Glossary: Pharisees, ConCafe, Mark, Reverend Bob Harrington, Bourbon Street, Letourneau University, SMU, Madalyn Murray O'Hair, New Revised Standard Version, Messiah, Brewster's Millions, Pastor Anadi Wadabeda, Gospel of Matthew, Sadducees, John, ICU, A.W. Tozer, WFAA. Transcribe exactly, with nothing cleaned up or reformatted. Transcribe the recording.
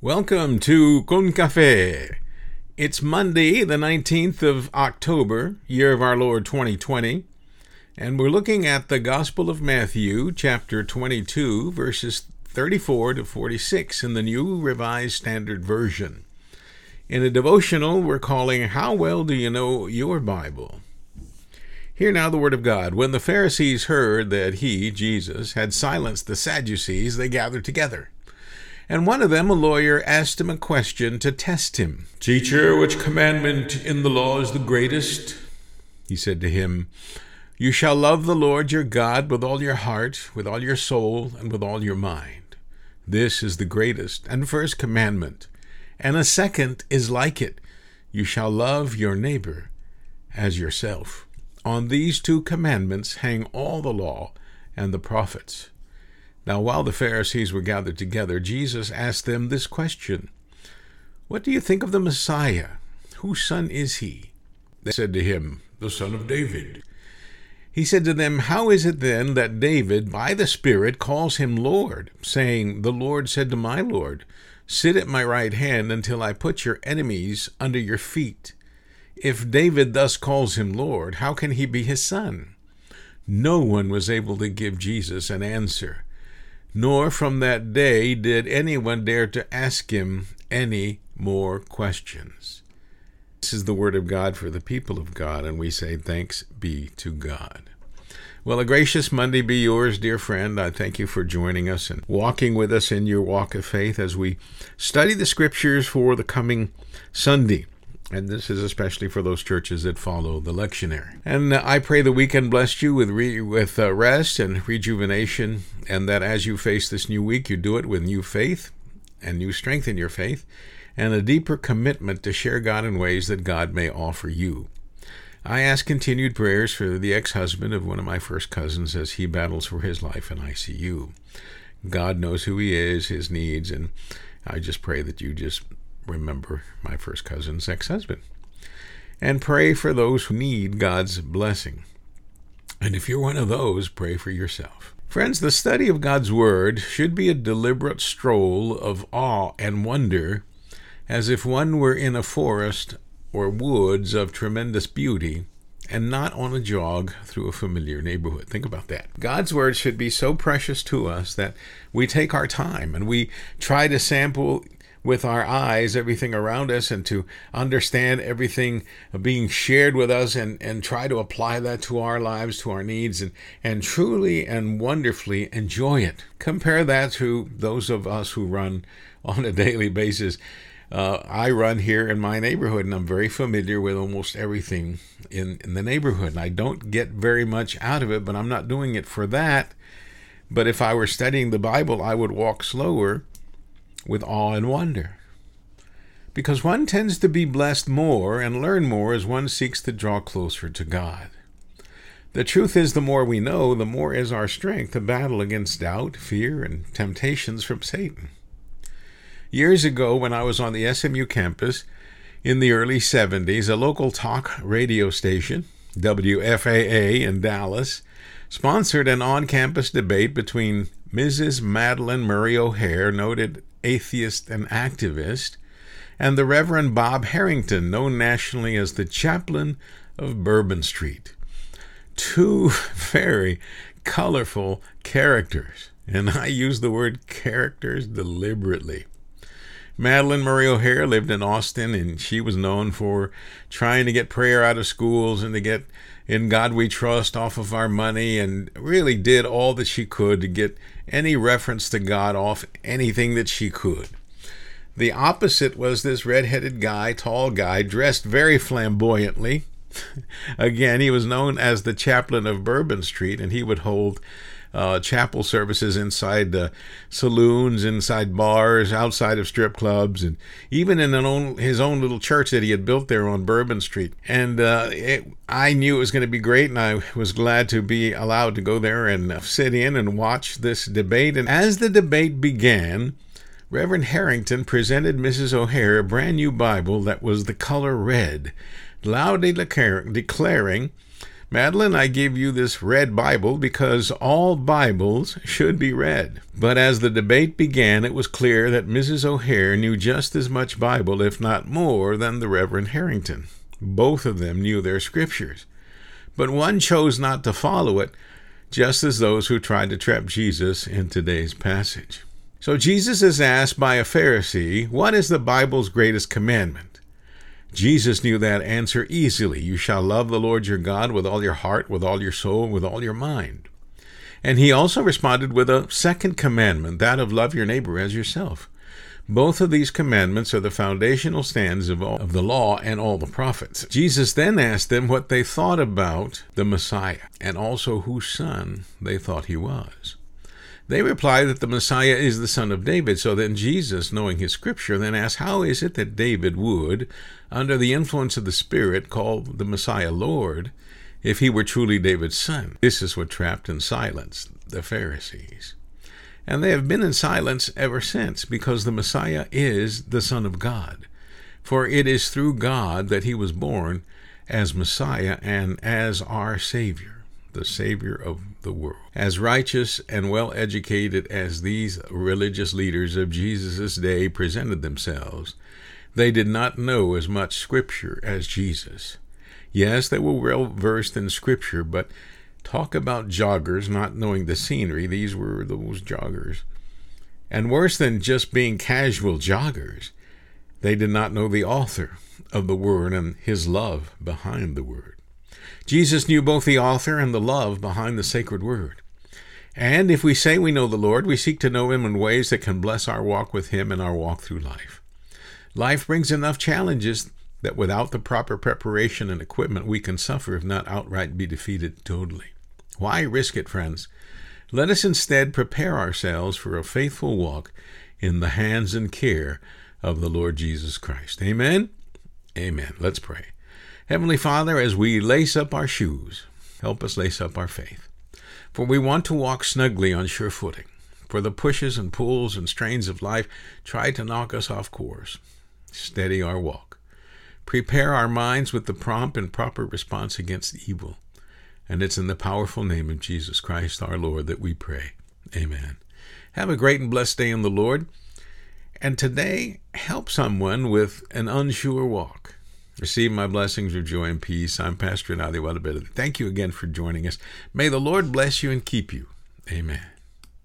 Welcome to ConCafe. It's Monday, the nineteenth of October, year of our Lord twenty twenty, and we're looking at the Gospel of Matthew, chapter twenty-two, verses thirty-four to forty-six in the New Revised Standard Version. In a devotional we're calling, How Well Do You Know Your Bible? Hear now the Word of God. When the Pharisees heard that he, Jesus, had silenced the Sadducees, they gathered together. And one of them, a lawyer, asked him a question to test him. Teacher, which commandment in the law is the greatest? He said to him, You shall love the Lord your God with all your heart, with all your soul, and with all your mind. This is the greatest and first commandment. And a second is like it. You shall love your neighbor as yourself. On these two commandments hang all the law and the prophets. Now, while the Pharisees were gathered together, Jesus asked them this question, What do you think of the Messiah? Whose son is he? They said to him, The son of David. He said to them, How is it then that David, by the Spirit, calls him Lord, saying, The Lord said to my Lord, Sit at my right hand until I put your enemies under your feet. If David thus calls him Lord, how can he be his son? No one was able to give Jesus an answer. Nor from that day did anyone dare to ask him any more questions. This is the word of God for the people of God, and we say thanks be to God. Well, a gracious Monday be yours, dear friend. I thank you for joining us and walking with us in your walk of faith as we study the Scriptures for the coming Sunday. And this is especially for those churches that follow the lectionary. And uh, I pray the weekend blessed you with re- with uh, rest and rejuvenation, and that as you face this new week, you do it with new faith and new strength in your faith, and a deeper commitment to share God in ways that God may offer you. I ask continued prayers for the ex-husband of one of my first cousins as he battles for his life in I C U. God knows who he is, his needs, and I just pray that you just remember my first cousin's ex-husband, and pray for those who need God's blessing. And if you're one of those, pray for yourself. Friends, the study of God's Word should be a deliberate stroll of awe and wonder, as if one were in a forest or woods of tremendous beauty, and not on a jog through a familiar neighborhood. Think about that. God's Word should be so precious to us that we take our time, and we try to sample with our eyes everything around us, and to understand everything being shared with us, and, and try to apply that to our lives, to our needs, and, and truly and wonderfully enjoy it. Compare that to those of us who run on a daily basis. Uh, I run here in my neighborhood, and I'm very familiar with almost everything in, in the neighborhood. And I don't get very much out of it, but I'm not doing it for that. But if I were studying the Bible, I would walk slower with awe and wonder, because one tends to be blessed more and learn more as one seeks to draw closer to God. The truth is, the more we know, the more is our strength to battle against doubt, fear, and temptations from Satan. Years ago, when I was on the S M U campus in the early seventies, a local talk radio station, W F A A in Dallas, sponsored an on-campus debate between Missus Madalyn Murray O'Hair, noted atheist and activist, and the Reverend Bob Harrington, known nationally as the chaplain of Bourbon Street. Two very colorful characters, and I use the word characters deliberately. Madalyn Murray O'Hair lived in Austin, and she was known for trying to get prayer out of schools and to get In God We Trust off of our money, and really did all that she could to get any reference to God off anything that she could. The opposite was this red-headed guy, tall guy, dressed very flamboyantly. Again, he was known as the chaplain of Bourbon Street, and he would hold uh, chapel services inside uh, saloons, inside bars, outside of strip clubs, and even in an own, his own little church that he had built there on Bourbon Street. And uh, it, I knew it was going to be great, and I was glad to be allowed to go there and uh, sit in and watch this debate. And as the debate began, Reverend Harrington presented Missus O'Hair a brand new Bible that was the color red, loudly declaring, Madalyn, I give you this red Bible because all Bibles should be read. But as the debate began, it was clear that Missus O'Hair knew just as much Bible, if not more, than the Reverend Harrington. Both of them knew their scriptures. But one chose not to follow it, just as those who tried to trap Jesus in today's passage. So Jesus is asked by a Pharisee, what is the Bible's greatest commandment? Jesus knew that answer easily. You shall love the Lord your God with all your heart, with all your soul, with all your mind. And he also responded with a second commandment, that of love your neighbor as yourself. Both of these commandments are the foundational stands of, all, of the law and all the prophets. Jesus then asked them what they thought about the Messiah, and also whose son they thought he was. They replied that the Messiah is the son of David. So then Jesus, knowing his scripture, then asked, how is it that David would, under the influence of the Spirit, call the Messiah Lord, if he were truly David's son? This is what trapped and silenced the Pharisees. And they have been in silence ever since, because the Messiah is the Son of God. For it is through God that he was born as Messiah and as our Savior, the Savior of the world. As righteous and well-educated as these religious leaders of Jesus' day presented themselves, they did not know as much Scripture as Jesus. Yes, they were well-versed in Scripture, but talk about joggers not knowing the scenery. These were those joggers. And worse than just being casual joggers, they did not know the author of the Word and his love behind the Word. Jesus knew both the author and the love behind the sacred word. And if we say we know the Lord, we seek to know him in ways that can bless our walk with him and our walk through life. Life brings enough challenges that without the proper preparation and equipment, we can suffer, if not outright be defeated totally. Why risk it, friends? Let us instead prepare ourselves for a faithful walk in the hands and care of the Lord Jesus Christ. Amen? Amen. Let's pray. Heavenly Father, as we lace up our shoes, help us lace up our faith. For we want to walk snugly on sure footing. For the pushes and pulls and strains of life try to knock us off course. Steady our walk. Prepare our minds with the prompt and proper response against evil. And it's in the powerful name of Jesus Christ, our Lord, that we pray. Amen. Have a great and blessed day in the Lord. And today, help someone with an unsure walk. Receive my blessings of joy and peace. I'm Pastor Anadi Wadabeda. Thank you again for joining us. May the Lord bless you and keep you. Amen.